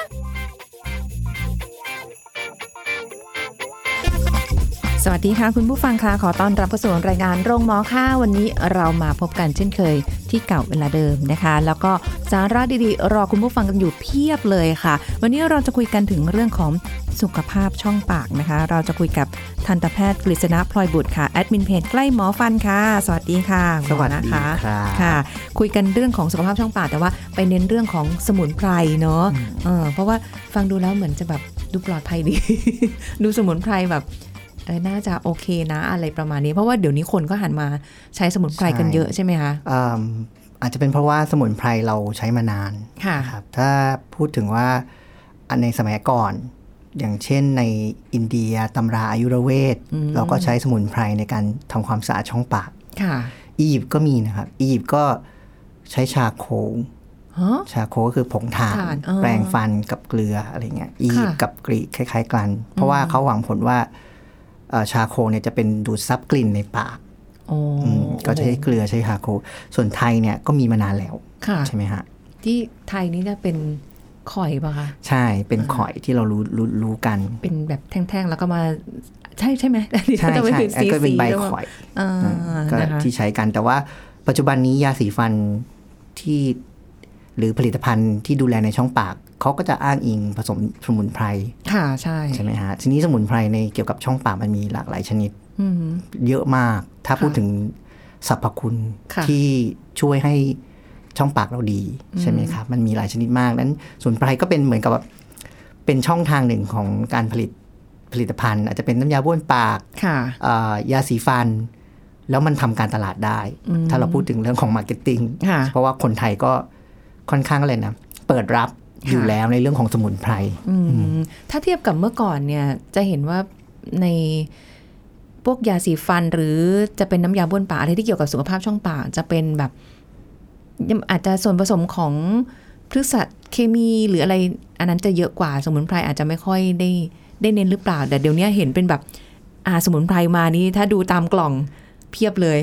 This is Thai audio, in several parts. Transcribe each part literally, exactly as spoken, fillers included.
ลสวัสดีค่ะคุณผู้ฟังค่ะขอต้อนรับเข้าสู่รายการโรงหมอค่ะวันนี้เรามาพบกันเช่นเคยที่เก่าเวลาเดิมนะคะแล้วก็สาระดีๆรอคุณผู้ฟังกันอยู่เพียบเลยค่ะวันนี้เราจะคุยกันถึงเรื่องของสุขภาพช่องปากนะคะเราจะคุยกับทันตแพทย์กฤษณะพลอยบุตรค่ะแอดมินเพจใกล้หมอฟันค่ะสวัสดีค่ะสวัสดีค่ะค่ะคุยกันเรื่องของสุขภาพช่องปากแต่ว่าไปเน้นเรื่องของสมุนไพรเนาะเออเพราะว่าฟังดูแล้วเหมือนจะแบบดูปลอดภัยดีดูสมุนไพรแบบน่าจะโอเคนะอะไรประมาณนี้เพราะว่าเดี๋ยวนี้คนก็หันมาใช้สมุนไพรกันเยอะใช่ไหมคะอาจจะเป็นเพราะว่าสมุนไพรเราใช้มานานครับถ้าพูดถึงว่าในสมัยก่อนอย่างเช่นในอินเดียตำราอายุรเวทเราก็ใช้สมุนไพรในการทำความสะอาดช่องปากอียิปต์ก็มีนะครับอียิปต์ก็ใช้ชาโคชาโคก็คือผงถ่านแปรงฟันกับเกลืออะไรเงี้ยอียิปต์กับกรีกคล้ายๆกันเพราะว่าเขาหวังผลว่าชาโคเนี่ยจะเป็นดูดซับกลิ่นในปากก็ใช้เกลือใช้ชาโคส่วนไทยเนี่ยก็มีมานานแล้วใช่ไหมฮะที่ไทยนี่จะเป็นข่อยป่ะคะใช่เป็นข่อยที่เรารู้รู้รู้กันเป็นแบบแท่งๆแล้วก็มาใช่ใช่ไหมใช่ใช่ไอ้ก็เป็นใบข่อยก็ที่ใช้กันแต่ว่าปัจจุบันนี้ยาสีฟันที่หรือผลิตภัณฑ์ที่ดูแลในช่องปากเขาก็จะอ้างอิงผสมสมุนไพรค่ะใช่ใช่ไหมฮะทีนี้สมุนไพรในเกี่ยวกับช่องปากมันมีหลากหลายชนิดเยอะมากถ้าพูดถึงสรรพคุณที่ช่วยให้ช่องปากเราดีใช่ไหมครับมันมีหลายชนิดมากนั้นสมุนไพรก็เป็นเหมือนกับเป็นช่องทางหนึ่งของการผลิตผลิตภัณฑ์อาจจะเป็นน้ำยาบ้วนปากยาสีฟันแล้วมันทำการตลาดได้ถ้าเราพูดถึงเรื่องของมาร์เก็ตติ้งเพราะว่าคนไทยก็ค่อนข้างเลยนะเปิดรับอยู่แล้วในเรื่องของสมุนไพรถ้าเทียบกับเมื่อก่อนเนี่ยจะเห็นว่าในพวกยาสีฟันหรือจะเป็นน้ำยาบ้วนปากอะไรที่เกี่ยวกับสุขภาพช่องปากจะเป็นแบบอาจจะส่วนผสมของพฤกษเคมีหรืออะไรอันนั้นจะเยอะกว่าสมุนไพรอาจจะไม่ค่อยได้ได้เน้นหรือเปล่าแต่เดี๋ยวนี้เห็นเป็นแบบอ่าสมุนไพรมานี่ถ้าดูตามกล่องเพียบเลย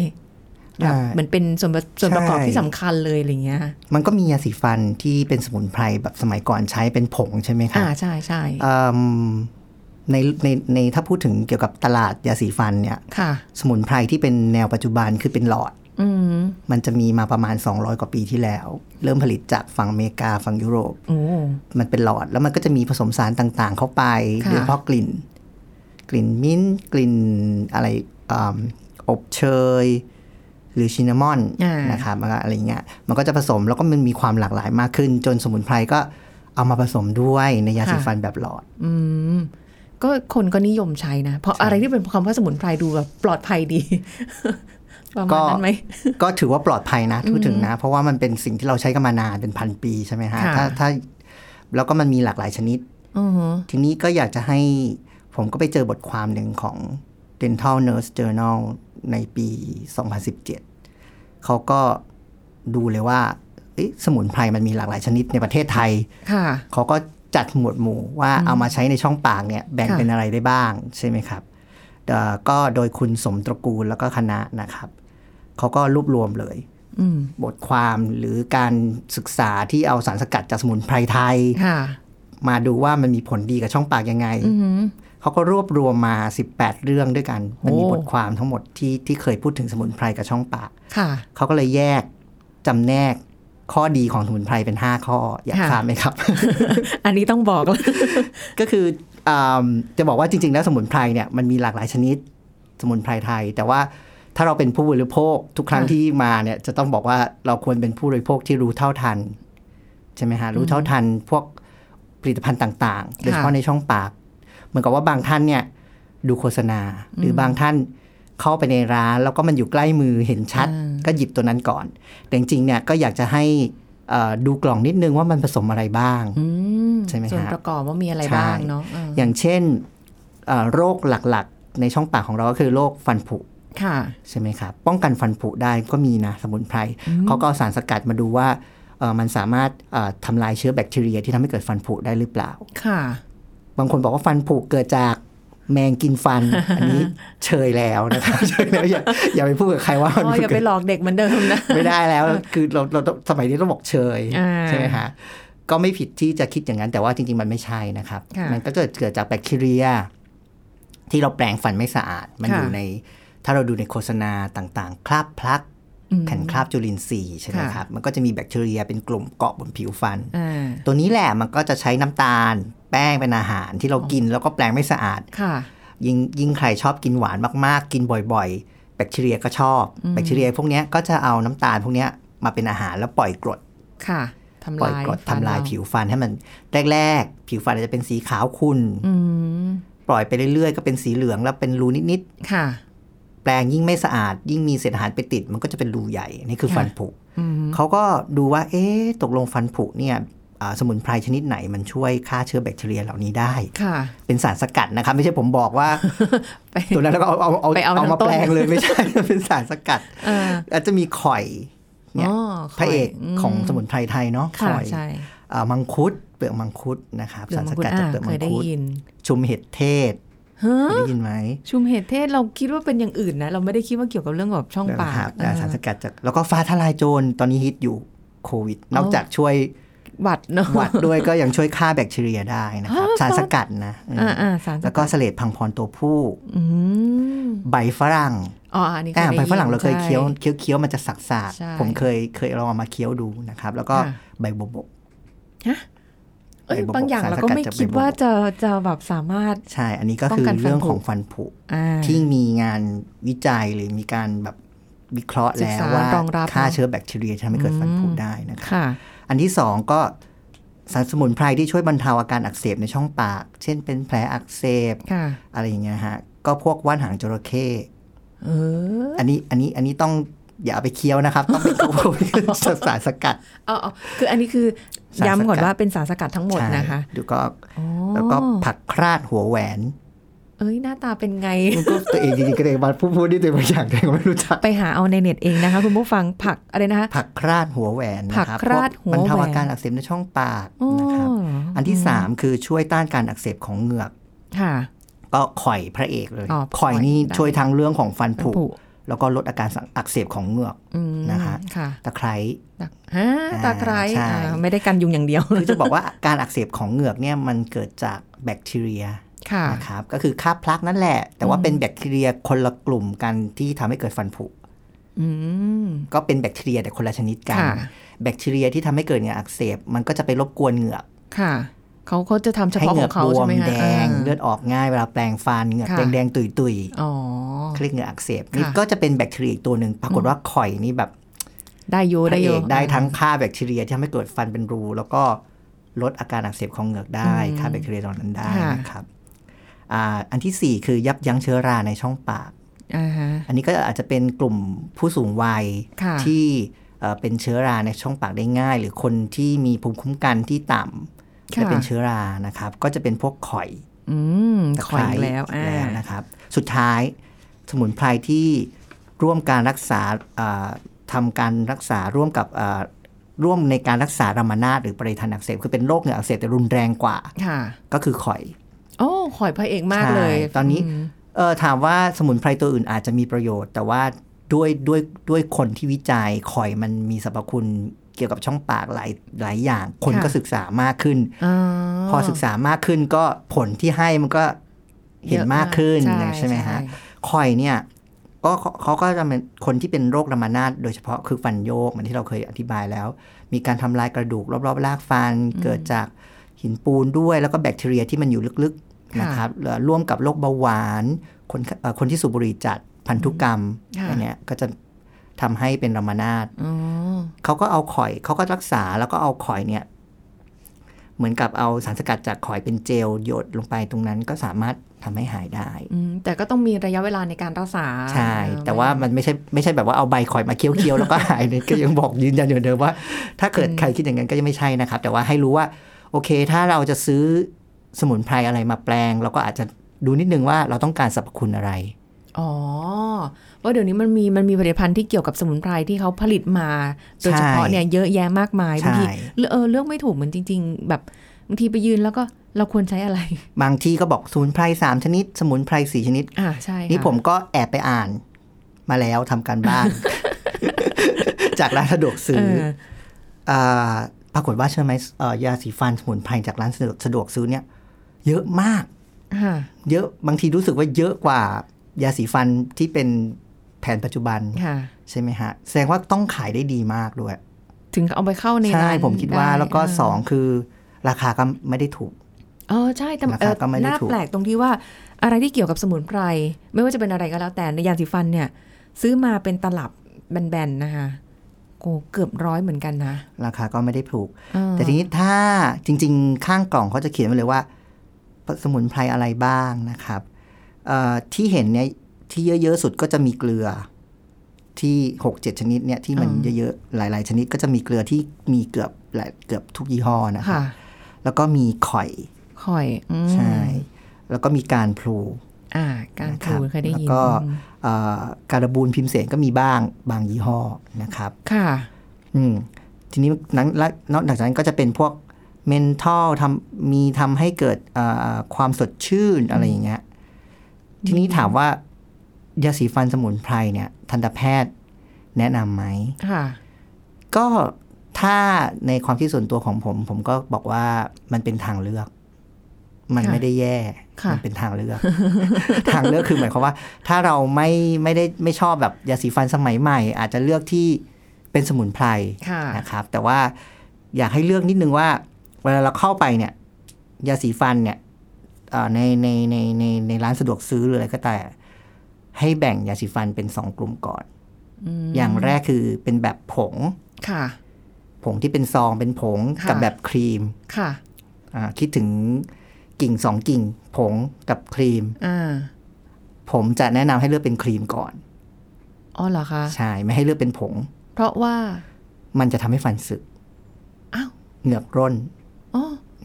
แบบเหมือนเป็นส่วนส่วนประกอบที่สำคัญเลยอะไรเงี้ยมันก็มียาสีฟันที่เป็นสมุนไพรแบบสมัยก่อนใช้เป็นผงใช่ไหมคะอ่าใช่ใช่ในในในถ้าพูดถึงเกี่ยวกับตลาดยาสีฟันเนี่ยสมุนไพรที่เป็นแนวปัจจุบันคือเป็นหลอด ม, มันจะมีมาประมาณสองร้อยกว่าปีที่แล้วเริ่มผลิตจากฝั่งอเมริกาฝั่งยุโรปมันเป็นหลอดแล้วมันก็จะมีผสมสารต่างๆเข้าไปโดยเฉพาะกลิ่นกลิ่นมิ้นท์กลิ่นอะไรอบเชยหรือชินนามอนนะครับอะไรเงี้ยมันก็จะผสมแล้วก็มันมีความหลากหลายมากขึ้นจนสมุนไพรก็เอามาผสมด้วยในยาสีฟันแบบหลอดอืมก็คนก็นิยมใช้นะเพราะอะไรที่เป็นคำว่าสมุนไพรดูแบบปลอดภัยดีประมาณนั้นไหมก็ถือว่าปลอดภัยนะพูดถึงนะเพราะว่ามันเป็นสิ่งที่เราใช้กันมานานเป็นพันปีใช่ไหมฮะถ้าถ้าแล้วก็มันมีหลากหลายชนิดทีนี้ก็อยากจะให้ผมก็ไปเจอบทความหนึ่งของ dental nurse journal ในปีสองพันสิบเจ็ดเขาก็ดูเลยว่าสมุนไพรมันมีหลากหลายชนิดในประเทศไทยเขาก็จัดหมวดหมู่ว่าเอามาใช้ในช่องปากเนี่ยแบ่งเป็นอะไรได้บ้างใช่ไหมครับก็โดยคุณสมตระกูลแล้วก็คณะนะครับเขาก็รวบรวมเลยบทความหรือการศึกษาที่เอาสารสกัดจากสมุนไพรไทยมาดูว่ามันมีผลดีกับช่องปากยังไงเขาก็รวบรวมมาสิบแปดเรื่องด้วยกันมันมีบทความทั้งหมดที่ที่เคยพูดถึงสมุนไพรกับช่องปากเขาก็เลยแยกจำแนกข้อดีของสมุนไพรเป็นห้าข้ออยากทราบไหมครับ อันนี้ต้องบอก ก็คือจะบอกว่าจริงๆแล้วสมุนไพรเนี่ยมันมีหลากหลายชนิดสมุนไพรไทยแต่ว่าถ้าเราเป็นผู้บริโภคทุกครั้งที่มาเนี่ยจะต้องบอกว่าเราควรเป็นผู้บริโภคที่รู้เท่าทันใช่ไหมฮะรู้เท่าทันพวกผลิตภัณฑ์ต่างๆโดยเฉพาะในช่องปากเหมือนกับว่าบางท่านเนี่ยดูโฆษณาหรือบางท่านเข้าไปในร้านแล้วก็มันอยู่ใกล้มือเห็นชัดก็หยิบตัวนั้นก่อนแต่จริงๆเนี่ยก็อยากจะให้ดูกล่องนิดนึงว่ามันผสมอะไรบ้าง ใช่ไหมฮะส่วนประกอบว่ามีอะไรบ้างเนาะอย่างเช่นโรคหลักๆในช่องปากของเราก็คือโรคฟันผุใช่ไหมครับป้องกันฟันผุได้ก็มีนะสมุนไพรเขาก็สารสกัดมาดูว่ามันสามารถทำลายเชื้อแบคทีเรียที่ทำให้เกิดฟันผุได้หรือเปล่าค่ะบางคนบอกว่าฟันผุเกิดจากแมงกินฟันอันนี้เชยแล้วนะครับเชยแล้วอย่าอย่าไปพูดกับใครว่ามันอย่าไปหลอกเด็กเหมือนเดิมนะไม่ได้แล้วคือเราเราสมัยนี้ต้องบอกเชยใช่ไหมฮะก็ไม่ผิดที่จะคิดอย่างนั้นแต่ว่าจริงๆมันไม่ใช่นะครับมันก็เกิดเกิดจากแบคทีเรียที่เราแปรงฟันไม่สะอาดมันอยู่ในถ้าเราดูในโฆษณาต่างๆคราบพลักแผ่นคราบจุลินทรีย์ใช่ไหมครับมันก็จะมีแบคทีเรียเป็นกลุ่มเกาะบนผิวฟันตัวนี้แหละมันก็จะใช้น้ำตาลแป้งเป็นอาหารที่เรากินแล้วก็แปรงไม่สะอาดยิ่งยิ่งใครชอบกินหวานมากๆกินบ่อยๆแบคทีเรียก็ชอบแบคทีเรียพวกนี้ก็จะเอาน้ำตาลพวกนี้มาเป็นอาหารแล้วปล่อยกรดปล่อยกรดทำลายผิวฟันให้มันแรกๆผิวฟันจะเป็นสีขาวขุ่นปล่อยไปเรื่อยๆก็เป็นสีเหลืองแล้วเป็นรูนิดๆแปรงยิ่งไม่สะอาดยิ่งมีเศษอาหารไปติดมันก็จะเป็นรูใหญ่นี่คือฟันผุเขาก็ดูว่าเอ๊ะตกลงฟันผุเนี่ยสมุนไพรชนิดไหนมันช่วยฆ่าเชื้อแบคทีเรียเหล่านี้ได้เป็นสารสกัดนะคะไม่ใช่ผมบอกว่า ตัวนั้นแล้วก็เอาเอาเอาเอามาแปลงเลยไม่ใช่เป็นสารสกัดอาจจะมีข่อยเนี่ยพระเอกของสมุนไพรไทยเนาะข่อยมังคุดเปลือกมังคุดนะครับสารสกัดจากเปลือกมังคุดชุมเห็ดเทศได้ยินไหมชุมเห็ดเทศเราคิดว่าเป็นอย่างอื่นนะเราไม่ได้คิดว่าเกี่ยวกับเรื่องแบบช่องปากสารสกัดจากแล้วก็ฟ้าทลายโจรตอนนี้ฮิตอยู่โควิดนอกจากช่วยหวัดเนาะหวัดด้วยก็ยังช่วยฆ่าแบคทีเรียได้นะครับสารสกัดนะแล้วก็เสลดพังพรตัวผู้ใบฝรั่งอ๋ออันนี้ใบฝรั่งเราเคยเคี้ยวเคี้ยวมันจะสักสากผมเคยเคยลองมาเคี้ยวดูนะครับแล้วก็ใบบัวบกบางอย่างเราก็ไม่คิดว่าจะจะแบบสามารถใช่อันนี้ก็คือเรื่องของฟันผุที่มีงานวิจัยหรือมีการแบบวิเคราะห์แล้วว่าฆ่าเชื้อแบคทีเรียทำให้เกิดฟันผุได้นะคะอันที่สองก็สารสมุนไพรที่ช่วยบรรเทาอาการอักเสบในช่องปากเช่นเป็นแผลอักเสบอะไรอย่างเงี้ยฮะก็พวกว่านหางจระเข้อันนี้อันนี้อันนี้ต้องอย่าเอาไปเคี้ยวนะครับต้องเป็นสารสกัดอ๋อคืออันนี้คือย้ำก่อนว่าเป็นสารสกัดทั้งหมดนะคะดูก็แล้วก็ผักคราดหัวแหวนเอ้ยหน้าตาเป็นไงตัวเองจริงๆก็เองมาพูดๆนี่ตัวเองบางอย่างตัวเองไม่รู้จักไปหาเอาในเน็ตเองนะคะคุณผู้ฟังผักอะไรนะคะผักคราดหัวแหวนผักคราดหัวแหวนบรรเทาอาการอักเสบในช่องปากนะครับอันที่สามคือช่วยต้านการอักเสบของเหงือกค่ะก็ข่อยพระเอกเลยข่อยนี่ช่วยทั้งเรื่องของฟันผุแล้วก็ลดอาการอักเสบของเหงือกนะคะตะไคร้ตะไคร้ไม่ได้กันยุงอย่างเดียวคือจะบอกว่าการอักเสบของเหงือกเนี่ยมันเกิดจากแบคทีเรียนะครับก็คือคราบพลักนั่นแหละแต่ว่าเป็นแบคทีเรียคนละกลุ่มกันที่ทำให้เกิดฟันผุก็เป็นแบคทีเรียแต่คนละชนิดกันแบคทีเรียที่ทำให้เกิดเหงือกอักเสบมันก็จะไปรบกวนเหงือกเขาเขาจะทำเฉพาะของเขาใช่ไหมคะให้เหงือกบวมแดงเลือดออกง่ายเวลาแปรงฟันเหงือกแดงแดงตุยตุยเคล็ดเหงือกอักเสบนี่ก็จะเป็นแบคทีเรียตัวหนึ่งปรากฏว่าข่อยนี่แบบได้โยได้โยได้ทั้งฆ่าแบคทีเรียที่ทำให้เกิดฟันเป็นรูแล้วก็ลดอาการอักเสบของเหงือกได้ฆ่าแบคทีเรียตรงนั้นได้นะครับอันที่สี่คือยับยั้งเชื้อราในช่องปากอันนี้ก็อาจจะเป็นกลุ่มผู้สูงวัยที่เป็นเชื้อราในช่องปากได้ง่ายหรือคนที่มีภูมิคุ้มกันที่ต่ำจะเป็นเชื้อรานะครับก็จะเป็นพวกข่อยข่อยแล้วแล้วนะครับสุดท้ายสมุนไพรที่ร่วมการรักษาทำการรักษาร่วมกับร่วมในการรักษารามานาธหรือปริทันอักเสบคือเป็นโรคเหงือกอักเสบแต่รุนแรงกว่าก็คือข่อยโอ้ข่อยพระเอกมากเลยตอนนี้ถามว่าสมุนไพรตัวอื่นอาจจะมีประโยชน์แต่ว่าด้วยด้วยด้วยคนที่วิจัยข่อยมันมีสรรพคุณเกี่ยวกับช่องปากหลายหลายอย่างคนก็ศึกษามากขึ้นพอศึกษามากขึ้นก็ผลที่ให้มันก็เห็นมากขึ้นใช่ไหมฮะข่อยเนี่ยก็เขาก็จะเป็นคนที่เป็นโรครามานาธโดยเฉพาะคือฟันโยกเหมือนที่เราเคยอธิบายแล้วมีการทำลายกระดูกรอบๆรากฟันเกิดจากหินปูนด้วยแล้วก็แบคทีเรียที่มันอยู่ลึกๆนะครับร่วมกับโรคเบาหวานคนคนที่สูบบุหรี่จัดพันธุกรรมอันเนี้ยก็จะทำให้เป็นรามานาธเขาก็เอาข่อยเขาก็รักษาแล้วก็เอาข่อยเนี่ยเหมือนกับเอาสารสกัดจากข่อยเป็นเจลหยดลงไปตรงนั้นก็สามารถทำให้หายได้แต่ก็ต้องมีระยะเวลาในการรักษาใช่แต่ว่ามันไม่ใช่ไม่ใช่แบบว่าเอาใบข่อยมาเคี้ยวๆแล้วก็หายเนี่ยก็ยังบอกยืนยันอยู่เดิมว่าถ้าเกิดใครคิดอย่างนั้นก็ยังไม่ใช่นะครับแต่ว่าให้รู้ว่า โอเคถ้าเราจะซื้อสมุนไพรอะไรมาแปลงเราก็อาจจะดูนิดนึงว่าเราต้องการสรรพคุณอะไรอ๋อว่าเดี๋ยวนี้มันมีมันมีผลิตภัณฑ์ที่เกี่ยวกับสมุนไพรที่เขาผลิตมาโดยเฉพาะเนี่ยเยอะแยะมากมายบางทีเออเลือกไม่ถูกเหมือนจริงๆแบบบางทีไปยืนแล้วก็เราควรใช้อะไรบางทีก็บอกสมุนไพรสามชนิดสมุนไพรสี่ชนิดอ่าใช่นี่ผมก็แอบไปอ่านมาแล้วทำการบ้าน จากร้านสะดวกซื้ออ่าปรากฏว่าใช่ไหมเอ่อยาสีฟันสมุนไพรจากร้านสะดวกซื้อเนี่ยเยอะมากเยอะบางทีรู้สึกว่าเยอะกว่ายาสีฟันที่เป็นแผนปัจจุบันใช่ไหมฮะแสดงว่าต้องขายได้ดีมากด้วยถึงเอาไปเข้าในร้านใช่ผมคิดว่าแล้วก็สองคือราคาก็ไม่ได้ถูกอ๋อใช่แต่น่าแปลกตรงที่ว่าอะไรที่เกี่ยวกับสมุนไพรไม่ว่าจะเป็นอะไรก็แล้วแต่ในยาสีฟันเนี่ยซื้อมาเป็นตลับแบนๆนะคะโอ้เกือบร้อยเหมือนกันนะราคาก็ไม่ได้ถูกแต่ทีนี้ถ้าจริงๆข้างกล่องเขาจะเขียนไว้เลยว่าสมุนไพรอะไรบ้างนะครับที่เห็นเนี่ยที่เยอะๆสุดก็จะมีเกลือที่ หกเจ็ด ชนิดเนี่ยที่มันเยอะๆหลายๆชนิดก็จะมีเกลือที่มีเกือบเกือบทุกยี่ห้อนะคะแล้วก็มีข่อยข่อยใช่แล้วก็มีการพลูอ่าการพลูเคยได้ยินแล้วก็การบูนพิมเสนก็มีบ้างบางยี่ห้อนะครับค่ะอืมทีนี้นอกจากนั้นก็จะเป็นพวกเมนทัลทำมีทำให้เกิดความสดชื่นอะไรอย่างเงี้ยทีนี้ถามว่ายาสีฟันสมุนไพรเนี่ยทันตแพทย์แนะนำไหมค่ะก็ถ้าในความคิดส่วนตัวของผมผมก็บอกว่ามันเป็นทางเลือกมันไม่ได้แย่มันเป็นทางเลือก ทางเลือกคือหมายความว่าถ้าเราไม่ไม่ได้ไม่ชอบแบบยาสีฟันสมัยใหม่อาจจะเลือกที่เป็นสมุนไพรนะครับแต่ว่าอยากให้เลือกนิดนึงว่าเวลาเราเข้าไปเนี่ยยาสีฟันเนี่ยในในในในในร้านสะดวกซื้อหรืออะไรก็แต่ให้แบ่งยาสีฟันเป็นสองกลุ่มก่อน อ, อย่างแรกคือเป็นแบบผงค่ะผงที่เป็นซองเป็นผงกับแบบครีมค่ะคิดถึงกิ่งสองกิ่งผงกับครีมผมจะแนะนำให้เลือกเป็นครีมก่อนอ๋อเหรอคะใช่ไม่ให้เลือกเป็นผงเพราะว่ามันจะทำให้ฟันสึกอ้าวเหงือกร่น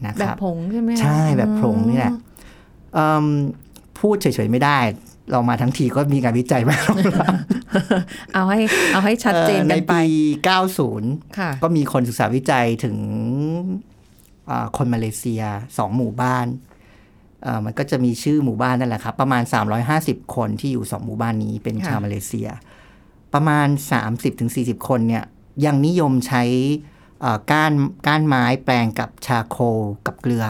นะครับแบบผงใช่ไหมใช่แบบผงนี่แหละพูดเฉยๆไม่ได้เรามาทั้งทีก็มีการวิจัยมาแล้วเอาให้เอาให้ชัดเจนกันไปในปีเก้าสิบก็มีคนศึกษาวิจัยถึงคนมาเลเซียสองหมู่บ้านมันก็จะมีชื่อหมู่บ้านนั่นแหละครับประมาณสามร้อยห้าสิบคนที่อยู่สองหมู่บ้านนี้เป็นชาวมาเลเซียประมาณ สามสิบถึงสี่สิบ คนเนี่ยยังนิยมใช้ก้านก้านไม้แปลงกับชาโคลกับเกลือ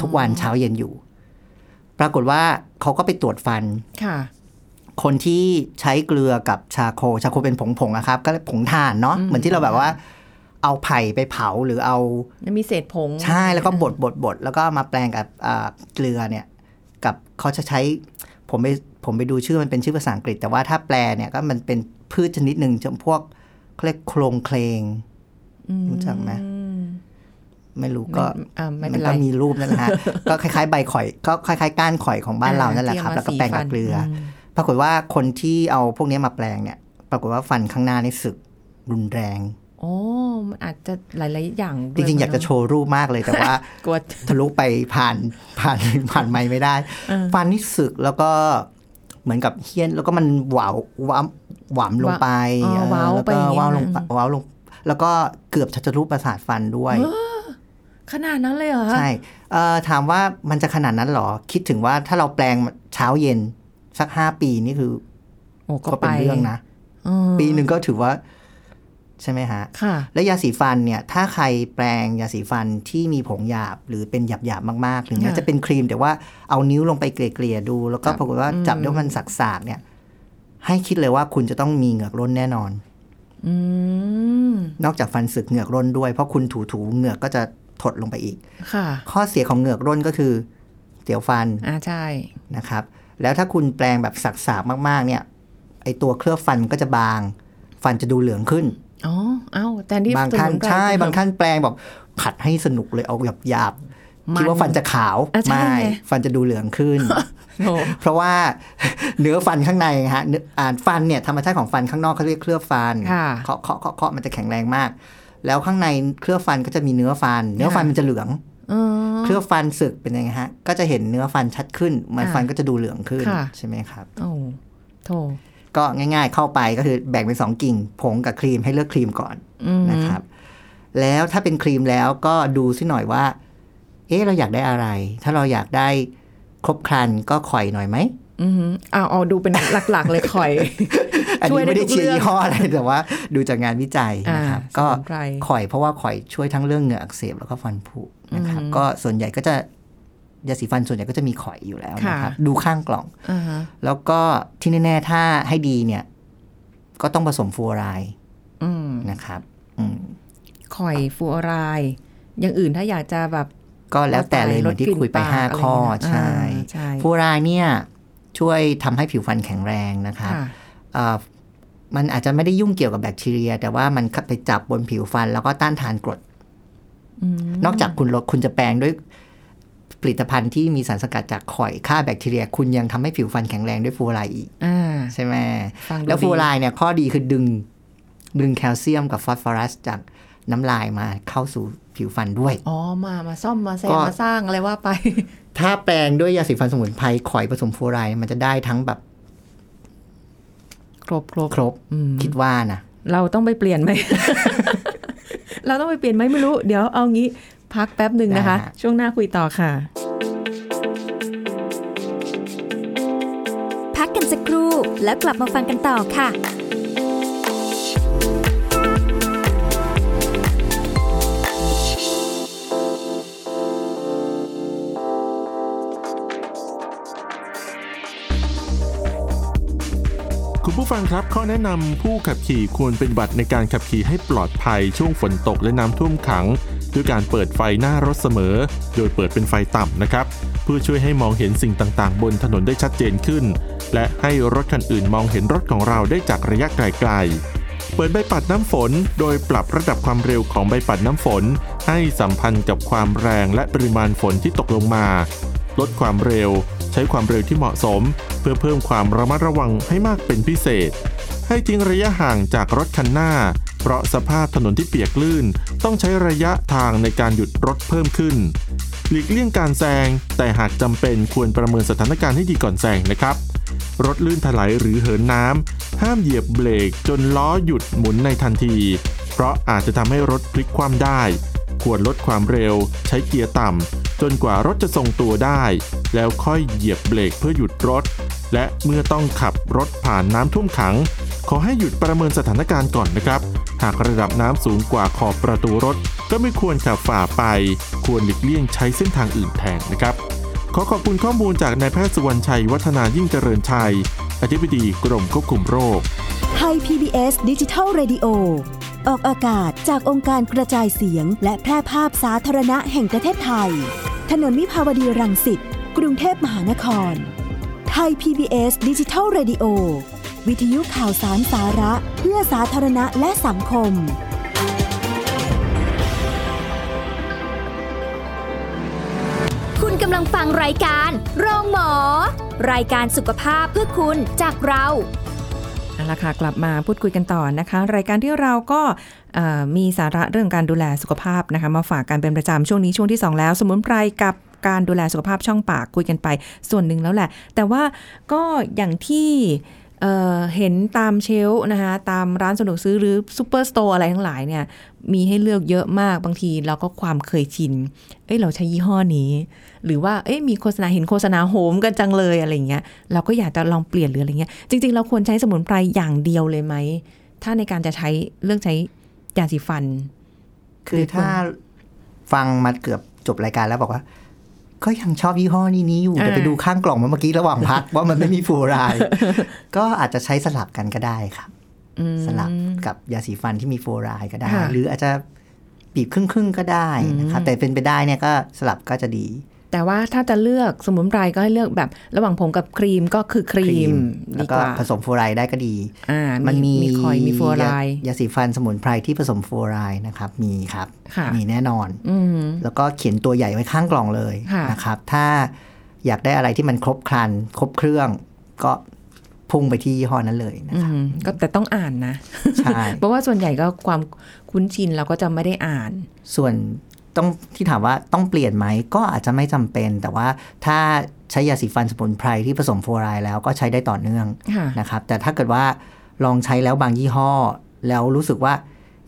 ทุกวันเช้าเย็นอยู่ปรากฏว่าเขาก็ไปตรวจฟัน ค่ะ คนที่ใช้เกลือกับชาโคลชาโคลเป็นผงๆนะครับก็ผงถ่านเนาะเหมือนที่เราแบบว่าเอาไผ่ไปเผาหรือเอามีเศษผงใช่แล้วก็บดบดบดแล้วก็มาแปลงกับเกลือเนี่ยกับเขาจะใช้ผมไปผมไปดูชื่อมันเป็นชื่อภาษาอังกฤษแต่ว่าถ้าแปลเนี่ยก็มันเป็นพืชชนิดหนึ่งจำพวกเขาเรียกโคลงเคลงรู้จักไหมไม่รู้ก็มันก็มีรูปนั่นแหละฮะก็คล้ายๆใบข่อยก็คล้ายๆก้านข่อยของบ้านเรานั่นแหละครับแล้วก็แปลงกับเกลือปรากฏว่าคนที่เอาพวกนี้มาแปลงเนี่ยปรากฏว่าฟันข้างหน้านี่สึกรุนแรงโอ้มันอาจจะหลายๆอย่างจริงๆอยากจะโชว์รูปมากเลยแต่ว่า ทะลุไปผ่านผ่านผ่านไมค์ไม่ได้ฟันนี่สึกแล้วก็เหมือนกับเฮี้ยนแล้วก็มันหวาวหวามลงไปแล้วก็หวาวลงหวาวลงแล้วก็เกือบจะทะลุประสาทฟันด้วยขนาดนั้นเลยเหรอใช่ถามว่ามันจะขนาดนั้นหรอคิดถึงว่าถ้าเราแปลงเช้าเย็นสักห้าปีนี่คือก็เป็นเรื่องนะปีนึงก็ถือว่าใช่ไหมฮะและยาสีฟันเนี่ยถ้าใครแปลงยาสีฟันที่มีผงหยาบหรือเป็นหยาบๆมากๆถึงแม้จะเป็นครีมแต่ว่าเอานิ้วลงไปเกลี่ยๆดูแล้วก็ปรากฏว่าจับแล้วมันสากๆเนี่ยให้คิดเลยว่าคุณจะต้องมีเหงือกร่นแน่นอนนอกจากฟันสึกเหงือกร่นด้วยเพราะคุณถูๆเหงือกก็จะถดลงไปอีกข้อเสียของเหงือกร่นก็คือเสียวฟันอ่าใช่นะครับแล้วถ้าคุณแปลงแบบสากๆมากๆเนี่ยไอตัวเคลือบฟันก็จะบางฟันจะดูเหลืองขึ้นอ๋อเอาแต่นี่บางท่านใช่บางท่านแปลงแบบขัดให้สนุกเลยเอาแบบหยาบคิดว่าฟันจะขาวไม่ฟันจะดูเหลืองขึ้น เพราะว่าเนื้อฟันข้างในฮะอ่าฟันเนี่ยธรรมชาติของฟันข้างนอกเขาเรียกเคลือบฟันเคาะเคาะเคาะมันจะแข็งแรงมากแล้วข้างในเคลือบฟันก็จะมีเนื้อฟันเนื้อฟันมันจะเหลือง เคลือบฟันสึกเป็นยังไงฮะก็จะเห็นเนื้อฟันชัดขึ้นมันฟันก็จะดูเหลืองขึ้นใช่ไหมครับโอ้โธ่ก็ง่ายๆเข้าไปก็คือแบ่งเป็นสองกิ่งผงกับครีมให้เลือกครีมก่อนนะครับแล้วถ้าเป็นครีมแล้วก็ดูซิหน่อยว่าเอ๊ะเราอยากได้อะไรถ้าเราอยากได้ครบครันก็ข่อยหน่อยไหมอืออ้าวเอาดูเป็นหลักๆเลยข่อย อันนี้ไม่ได้เชียร์ยี่ห้ออะไรแต่ว่าดูจากงานวิจัยนะครับก็ข่อยเพราะว่าข่อยช่วยทั้งเรื่องเหงื่ออักเสบแล้วก็ฟันผุนะครับก็ส่วนใหญ่ก็จะยาสีฟันส่วนใหญ่ก็จะมีข่อยอยู่แล้วนะครับดูข้างกล่องแล้วก็ที่แน่ๆถ้าให้ดีเนี่ยก็ต้องผสมฟลูออไรด์นะครับข่อยฟลูออไรด์อย่างอื่นถ้าอยากจะแบบก็แล้วแต่เลยเหมือนที่คุยไปห้าข้อใช่ฟลูออไรด์เนี่ยช่วยทำให้ผิวฟันแข็งแรงนะครับมันอาจจะไม่ได้ยุ่งเกี่ยวกับแบคทีเรียแต่ว่ามันไปจับบนผิวฟันแล้วก็ต้านทานกรดนอกจากคุณลดคุณจะแปรงด้วยผลิตภัณฑ์ที่มีสารสกัดจากข่อยฆ่าแบคทีเรียคุณยังทำให้ผิวฟันแข็งแรงด้วยฟลูออไรด์อีกใช่ไหมแล้วฟลูออไรด์เนี่ยข้อดีคือดึงดึงแคลเซียมกับฟอสฟอรัสจากน้ำลายมาเข้าสู่ผิวฟันด้วยอ๋อมามาซ่อมมาแซมมาสร้างอะไรว่าไปถ้าแปรงด้วยยาสีฟันสมุนไพรข่อยผสมฟลูออไรด์มันจะได้ทั้งแบบครบครบครบคิดว่านะเราต้องไปเปลี่ยนไหม เราต้องไปเปลี่ยนไหมไม่รู้เดี๋ยวเอางี้พักแป๊บหนึ่งนะคะช่วงหน้าคุยต่อค่ะพักกันสักครู่แล้วกลับมาฟังกันต่อค่ะคุณผู้ฟังครับข้อแนะนำผู้ขับขี่ควรปฏิบัติในการขับขี่ให้ปลอดภัยช่วงฝนตกและน้ำท่วมขังด้วยการเปิดไฟหน้ารถเสมอโดยเปิดเป็นไฟต่ำนะครับเพื่อช่วยให้มองเห็นสิ่งต่างๆบนถนนได้ชัดเจนขึ้นและให้รถคันอื่นมองเห็นรถของเราได้จากระยะไกลๆเปิดใบปัดน้ำฝนโดยปรับระดับความเร็วของใบปัดน้ำฝนให้สัมพันธ์กับความแรงและปริมาณฝนที่ตกลงมาลดความเร็วใช้ความเร็วที่เหมาะสมเพื่อเพิ่มความระมัดระวังให้มากเป็นพิเศษให้ทิ้งระยะห่างจากรถคันหน้าเพราะสภาพถนนที่เปียกลื่นต้องใช้ระยะทางในการหยุดรถเพิ่มขึ้นหลีกเลี่ยงการแซงแต่หากจำเป็นควรประเมินสถานการณ์ให้ดีก่อนแซงนะครับรถลื่นถลายหรือเหินน้ำห้ามเหยียบเบรกจนล้อหยุดหมุนในทันทีเพราะอาจจะทำให้รถพลิกคว่ำได้ควรลดความเร็วใช้เกียร์ต่ำจนกว่ารถจะทรงตัวได้แล้วค่อยเหยียบเบรกเพื่อหยุดรถและเมื่อต้องขับรถผ่านน้ำท่วมขังขอให้หยุดประเมินสถานการณ์ก่อนนะครับหากระดับน้ำสูงกว่าขอบประตูรถก็ไม่ควรขับฝ่าไปควรหลีกเลี่ยงใช้เส้นทางอื่นแทนนะครับขอขอบคุณข้อมูลจากนายแพทย์สุวรรณชัยวัฒนายิ่งเจริญชัยอธิบดีกรมควบคุมโรคไทย พี บี เอส Digital Radioออกอากาศจากองค์การกระจายเสียงและแพร่ภาพสาธารณะแห่งประเทศไทยถนนวิภาวดีรังสิตกรุงเทพมหานครไทย พี บี เอส Digital Radio วิทยุข่าวสารสาระเพื่อสาธารณะและสังคมคุณกำลังฟังรายการโรงหมอรายการสุขภาพเพื่อคุณจากเราเอาล่ะค่ะกลับมาพูดคุยกันต่อนะคะรายการที่เราก็มีสาระเรื่องการดูแลสุขภาพนะคะมาฝากกันเป็นประจำช่วงนี้ช่วงที่สองแล้วสมุนไพรกับการดูแลสุขภาพช่องปากคุยกันไปส่วนหนึ่งแล้วแหละแต่ว่าก็อย่างที่เอ่อเห็นตามเชลฟ์นะคะตามร้านสะดวกซื้อหรือซุปเปอร์สโตร์อะไรทั้งหลายเนี่ยมีให้เลือกเยอะมากบางทีเราก็ความเคยชินเอ้ยเราใช้ยี่ห้อนี้หรือว่าเอ้ยมีโฆษณาเห็นโฆษณาโหมกันจังเลยอะไรอย่างเงี้ยเราก็อยากจะลองเปลี่ยนหรืออะไรเงี้ยจริงๆเราควรใช้สมุนไพรอย่างเดียวเลยไหมถ้าในการจะใช้เลือกใช้ยาสีฟันคือถ้าฟังมาเกือบจบรายการแล้วบอกว่าก็ยังชอบยี่ห้อนี้นี้อยู่แต่ไปดูข้างกล่องเมื่อกี้ระหว่างพักว่ามันไม่มีฟลูออไรด์ก็อาจจะใช้สลับกันก็ได้ครับสลับกับยาสีฟันที่มีฟลูออไรด์ก็ได้หรืออาจจะบีบครึ่งๆก็ได้นะครับแต่เป็นไปได้เนี่ยก็สลับก็จะดีแต่ว่าถ้าจะเลือกสมุนไพรก็ให้เลือกแบบระหว่างผมกับครีมก็คือครีมแล้วก็ผสมฟลูออไรด์ได้ก็ดีมันมีมีฟลูออไรด์ยาสีฟันสมุนไพรที่ผสมฟลูออไรด์นะครับมีครับมีแน่นอนแล้วก็เขียนตัวใหญ่ไว้ข้างกล่องเลยนะครับถ้าอยากได้อะไรที่มันครบครันครบเครื่องก็พุ่งไปที่ยี่ห้อนั้นเลยนะคะก็แต่ต้องอ่านนะใช่เพราะว่าส่วนใหญ่ก็ความคุ้นชินเราก็จะไม่ได้อ่านส่วน ต้องที่ถามว่าต้องเปลี่ยนไหมก็อาจจะไม่จำเป็นแต่ว่าถ้าใช้ยาสีฟันสมุนไพรที่ผสมฟลูออไรด์แล้วก็ใช้ได้ต่อเนื่องนะครับแต่ถ้าเกิดว่าลองใช้แล้วบางยี่ห้อแล้วรู้สึกว่า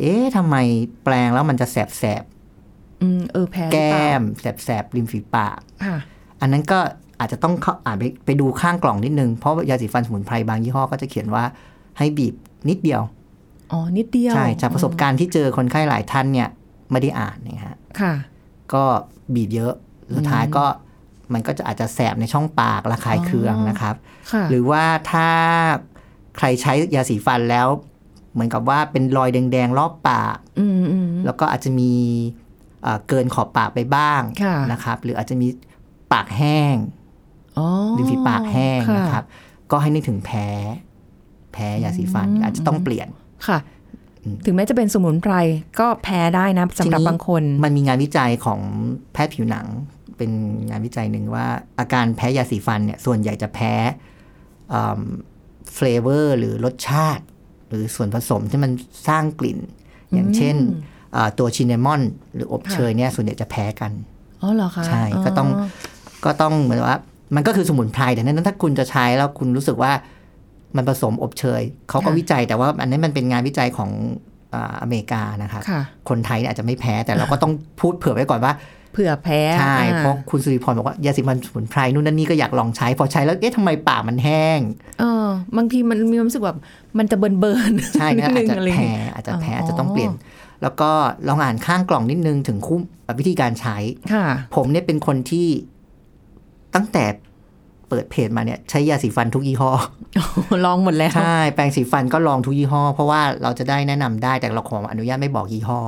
เอ๊ะทำไมแปรงแล้วมันจะแสบๆอืมเออแพ้แก้มแสบๆริมฝีปากอันนั้นก็อาจจะต้องอ่านไปไปดูข้างกล่องนิดนึงเพราะยาสีฟันสมุนไพรบางยี่ห้อก็จะเขียนว่าให้บีบนิดเดียวอ๋อนิดเดียวใช่จากประสบการณ์ที่เจอคนไข้หลายท่านเนี่ยไม่ได้อ่านนะฮะค่ะก็บีบเยอะสุดท้ายก็มันก็จะอาจจะแสบในช่องปากระคายเคืองนะครับหรือว่าถ้าใครใช้ยาสีฟันแล้วเหมือนกับว่าเป็นรอยแดงๆรอบปากแล้วก็อาจจะมีเกินขอบปากไปบ้างนะครับหรืออาจจะมีปากแห้งริมฝีปากแห้งนะครับก็ให้นึกถึงแพ้แพ้ยาสีฟันอาจจะต้องเปลี่ยนค่ะถึงแม้จะเป็นสมุนไพรก็แพ้ได้นะสำหรับบางคนมันมีงานวิจัยของแพทย์ผิวหนังเป็นงานวิจัยหนึ่งว่าอาการแพ้ยาสีฟันเนี่ยส่วนใหญ่จะแพ้เฟลเวอร์หรือรสชาติหรือส่วนผสมที่มันสร้างกลิ่นอย่างเช่นตัวชินนามอนหรืออบเชยเนี่ยส่วนใหญ่จะแพ้กันอ๋อเหรอคะใช่ก็ต้องก็ต้องเหมือนว่ามันก็คือสมุนไพรแต่นั้นถ้าคุณจะใช้แล้วคุณรู้สึกว่ามันผสมอบเชยเขาก็วิจัยแต่ว่าอันนี้มันเป็นงานวิจัยของอเมริกานะคะคนไทยอาจจะไม่แพ้แต่เราก็ต้องพูดเผื่อไว้ก่อนว่าเผื่อแพ้ใช่เพราะคุณสุริพรบอกว่ายาสีฟันสมุนไพรนู่นนั่นนี่ก็อยากลองใช้พอใช้แล้วเอ๊ะทำไมปากมันแห้งเออบางทีมันมีความรู้สึกแบบมันจะเบิร์นเบิร์นใช่นะอาจจะแพ้อาจจะแพ้อาจจะต้องเปลี่ยนแล้วก็ลองอ่านข้างกล่องนิดนึงถึงคู่วิธีการใช้ผมเนี่ยเป็นคนที่ตั้งแต่เปิดเพจมาเนี่ยใช้ยาสีฟันทุกยี่ห้อลองหมดแล้วใช่แปรงสีฟันก็ลองทุกยี่ห้อเพราะว่าเราจะได้แนะนำได้แต่เราขออนุญาตไม่บอกยี่ห้อ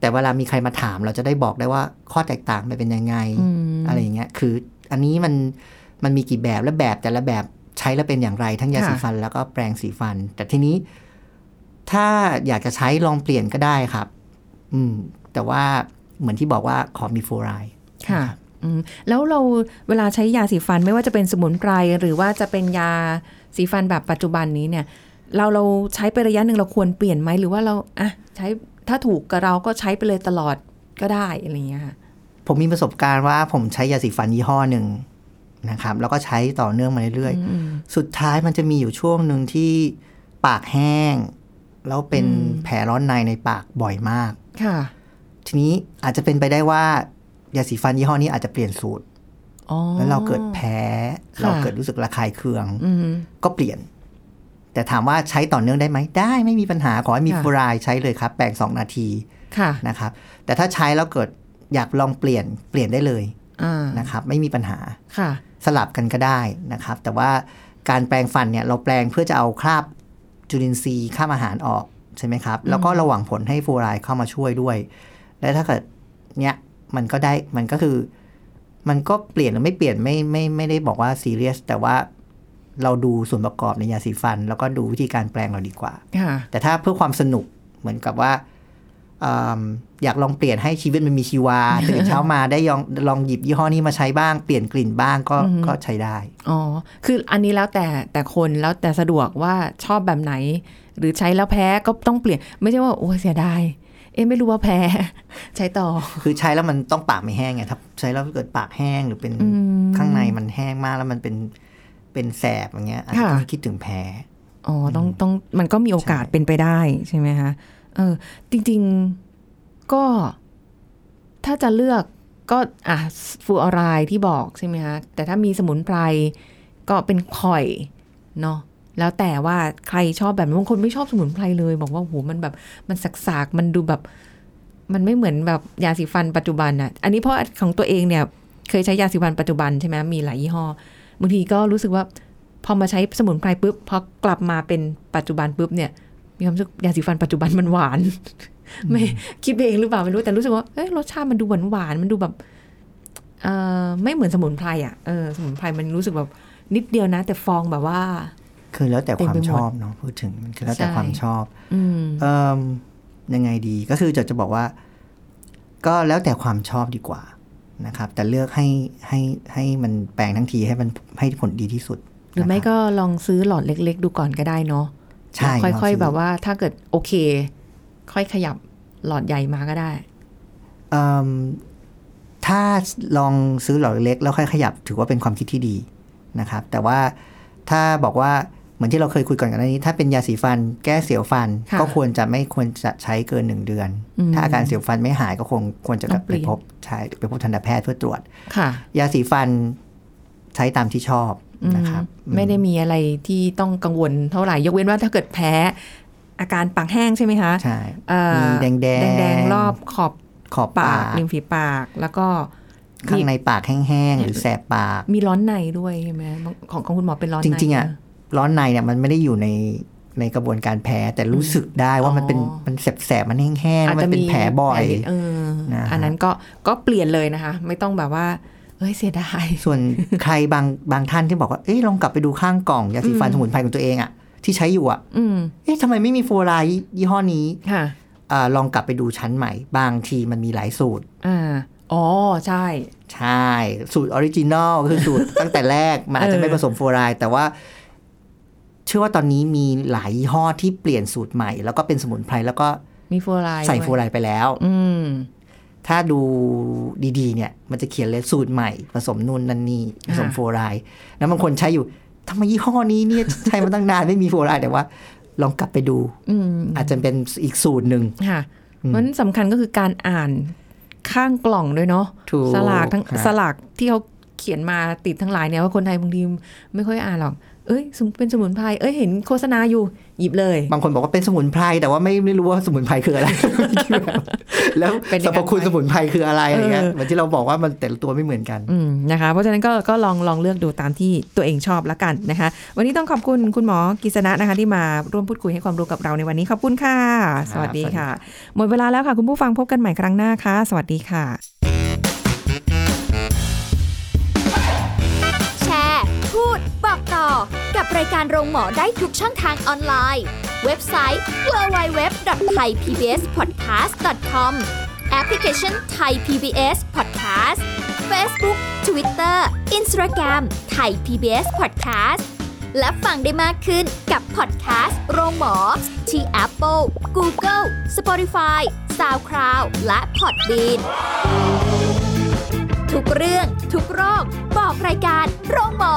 แต่เวลามีใครมาถามเราจะได้บอกได้ว่าข้อแตกต่างมันเป็นยังไง อ, อะไรอย่างเงี้ยคืออันนี้มันมันมีกี่แบบและแบบแต่ละแบบใช้แล้วเป็นอย่างไรทั้งยาสีฟันแล้วก็แปรงสีฟันแต่ทีนี้ถ้าอยากจะใช้ลองเปลี่ยนก็ได้ครับอืมแต่ว่าเหมือนที่บอกว่าขอมีฟลูออไรด์ค่ะแล้วเราเวลาใช้ยาสีฟันไม่ว่าจะเป็นสมุนไพรหรือว่าจะเป็นยาสีฟันแบบปัจจุบันนี้เนี่ยเราเราใช้ไประยะหนึ่งเราควรเปลี่ยนไหมหรือว่าเราอ่ะใช้ถ้าถูกกับเราก็ใช้ไปเลยตลอดก็ได้อะไรเงี้ยค่ะผมมีประสบการณ์ว่าผมใช้ยาสีฟันยี่ห้อหนึ่งนะครับแล้วก็ใช้ต่อเนื่องมาเรื่อยๆสุดท้ายมันจะมีอยู่ช่วงหนึ่งที่ปากแห้งแล้วเป็นแผลร้อนในในปากบ่อยมากค่ะทีนี้อาจจะเป็นไปได้ว่ายาสีฟันยี่ห้อนี้อาจจะเปลี่ยนสูตรแล้วเราเกิดแพ้เราเกิดรู้สึกระคายเคืองก็เปลี่ยนแต่ถามว่าใช้ต่อเนื่องได้ไหมได้ไม่มีปัญหาขอให้มีฟลูออไรด์ใช้เลยครับแปรงสองนาทีนะครับแต่ถ้าใช้แล้วเกิดอยากลองเปลี่ยนเปลี่ยนได้เลยนะครับไม่มีปัญหาสลับกันก็ได้นะครับแต่ว่าการแปรงฟันเนี่ยเราแปรงเพื่อจะเอาคราบจุลินทรีย์คราบอาหารออกใช่ไหมครับแล้วก็ระหว่างผลให้ฟลูออไรด์เข้ามาช่วยด้วยและถ้าเกิดเนี้ยมันก็ได้มันก็คือมันก็เปลี่ยนหรือไม่เปลี่ยนไม่ไม่ไม่ได้บอกว่าซีเรียสแต่ว่าเราดูส่วนประกอบในยาสีฟันแล้วก็ดูวิธีการแปลงเราดีกว่าแต่ถ้าเพื่อความสนุกเหมือนกับว่าอยากลองเปลี่ยนให้ชีวิตมันมีชีวาตื่นเช้ามาได้ลองลองหยิบยี่ห้อนี้มาใช้บ้างเปลี่ยนกลิ่นบ้างก็ก็ใช้ได้อ๋อคืออันนี้แล้วแต่แต่คนแล้วแต่สะดวกว่าชอบแบบไหนหรือใช้แล้วแพ้ก็ต้องเปลี่ยนไม่ใช่ว่าโอ้เสียดายเอ๊ะไม่รู้ว่าแพ้ใช้ต่อคือใช้แล้วมันต้องปากไม่แห้งไงถ้าใช้แล้วเกิดปากแห้งหรือเป็นข้างในมันแห้งมากแล้วมันเป็นเป็นแสบอย่างเงี้ยอาจจะต้องคิดถึงแพ้อ๋อต้องต้องมันก็มีโอกาสเป็นไปได้ใช่ไหมคะเออจริงๆก็ถ้าจะเลือกก็อ่ะฟลูออไรด์ที่บอกใช่ไหมคะแต่ถ้ามีสมุนไพรก็เป็นข่อยเนาะแล้วแต่ว่าใครชอบแบบบางคนไม่ชอบสมุนไพรเลยบอกว่าโหมันแบบมันสากๆมันดูแบบมันไม่เหมือนแบบยาสีฟันปัจจุบันอ่ะอันนี้เพราะของตัวเองเนี่ยเคยใช้ยาสีฟันปัจจุบันใช่ไหมมีหลายยี่ห้อบางทีก็รู้สึกว่าพอมาใช้สมุนไพรปุ๊บพอกลับมาเป็นปัจจุบันปุ๊บเนี่ยมีความรู้สึกยาสีฟันปัจจุบันมันหวาน ไม่คิดเองหรือเปล่าไม่รู้แต่รู้สึกว่าเอ้ยรสชาติมันดูหวานหวานมันดูแบบเอ่อไม่เหมือนสมุนไพรอ่ะเออสมุนไพรมันรู้สึกแบบนิดเดียวนะแต่ฟองแบบว่าคือแล้วแต่ความชอบเนาะพูดถึงมันคือแล้วแต่ความชอบเอ่อยังไงดีก็คือจะจะบอกว่าก็แล้วแต่ความชอบดีกว่านะครับแต่เลือกให้ให้ให้มันแปลงทั้งทีให้มันให้ผลดีที่สุดหรือไม่ก็ลองซื้อหลอดเล็กๆดูก่อนก็ได้เนาะใช่ค่อยๆแบบว่าถ้าเกิดโอเคค่อยขยับหลอดใหญ่มาก็ได้ ถ้าลองซื้อหลอดเล็กแล้วค่อยขยับถือว่าเป็นความคิดที่ดีนะครับแต่ว่าถ้าบอกว่าเหมือนที่เราเคยคุยก่อนกันนี้ถ้าเป็นยาสีฟันแก้เสียวฟันก็ควรจะไม่ควรจะใช้เกินหนึ่งเดือนถ้าอาการเสียวฟันไม่หายก็คงควรจะกลับไปพบใช้ไปพบทันตแพทย์เพื่อตรวจยาสีฟันใช้ตามที่ชอบนะครับไม่ได้มีอะไรที่ต้องกังวลเท่าไหร่ยกเว้นว่าถ้าเกิดแพ้อาการปากแห้งใช่ไหมคะใช่มีแดงแดงแดงรอบขอบขอบปากริมฝีปากแล้วก็ข้างในปากแห้งๆหรือแสบปากมีร้อนในด้วยใช่ไหมของของคุณหมอเป็นร้อนในจริงๆอ่ะร้อนในเนี่ยมันไม่ได้อยู่ในในกระบวนการแพ้แต่รู้สึกได้ว่ามันเป็นมันแสบๆมันแห้งๆมันเป็นแผลบ่อยเออนะอันนั้นก็ก็เปลี่ยนเลยนะคะไม่ต้องแบบว่าเอ้ยเสียดายส่วนใครบางบางท่านที่บอกว่าเอ้ยลองกลับไปดูข้างกล่องยาสีฟันสมุนไพรของตัวเองอ่ะที่ใช้อยู่อ่ะเอ๊ะทำไมไม่มีฟลูออไรด์ยี่ห้อนี้ลองกลับไปดูชั้นใหม่บางทีมันมีหลายสูตรอ๋อใช่ใช่สูตรออริจินอลคือสูตรตั้งแต่แรกมันอาจจะไม่ผสมฟลูออไรด์แต่ว่าเชื่อว่าตอนนี้มีหลายยี่ห้อที่เปลี่ยนสูตรใหม่แล้วก็เป็นสมุนไพรแล้วก็มีฟลูออไรด์ใส่ฟลูออไรด์ไปแล้วถ้าดูดีๆเนี่ยมันจะเขียนเลยสูตรใหม่ผสมนู่นนั่นนี่ผสมฟลูออไรด์แล้วบางคนใช้อยู่ทำไมยี่ห้อนี้เนี่ยใช้มาตั้งนานไม่มีฟลูออไรด์แต่ว่าลองกลับไปดู อ, อาจจะเป็นอีกสูตรหนึ่งค่ะมันสำคัญก็คือการอ่านข้างกล่องด้วยเนาะสลากทั้งสลากที่เขาเขียนมาติดทั้งหลายเนี่ยว่าคนไทยบางทีไม่ค่อยอ่านหรอกเอ้ยเป็นสมุนไพรเอ้ยเห็นโฆษณาอยู่หยิบเลยบางคนบอกว่าเป็นสมุนไพรแต่ว่าไม่ไม่รู้ว่าสมุนไพรคืออะไร แล้วสรรพคุณสมุนไพรคืออะไรอะไรเงี้ยเหมือนที่เราบอกว่ามันแต่ละตัวไม่เหมือนกันนะคะเพราะฉะนั้นก็ก็ลองลองเลือกดูตามที่ตัวเองชอบละกันนะคะวันนี้ต้องขอบคุณคุณหมอกิษณะนะคะที่มาร่วมพูดคุยให้ความรู้กับเราในวันนี้ขอบคุณค่ะสวัสดีค่ะหมดเวลาแล้วค่ะคุณผู้ฟังพบกันใหม่ครั้งหน้าค่ะสวัสดีค่ะแชร์พูดบอกต่อกับรายการโรงหมอได้ทุกช่องทางออนไลน์เว็บไซต์ ดับเบิลยู ดับเบิลยู ดับเบิลยู ดอท ไทย พี บี เอส พอดแคสต์ ดอท คอม แอปพลิเคชัน Thai พี บี เอส Podcast Facebook Twitter Instagram Thai พี บี เอส Podcast และฟังได้มากขึ้นกับพอดแคสต์โรงหมอที่ Apple Google Spotify Soundcloud และ Podbean ทุกเรื่องทุกโรคบอกรายการโรงหมอ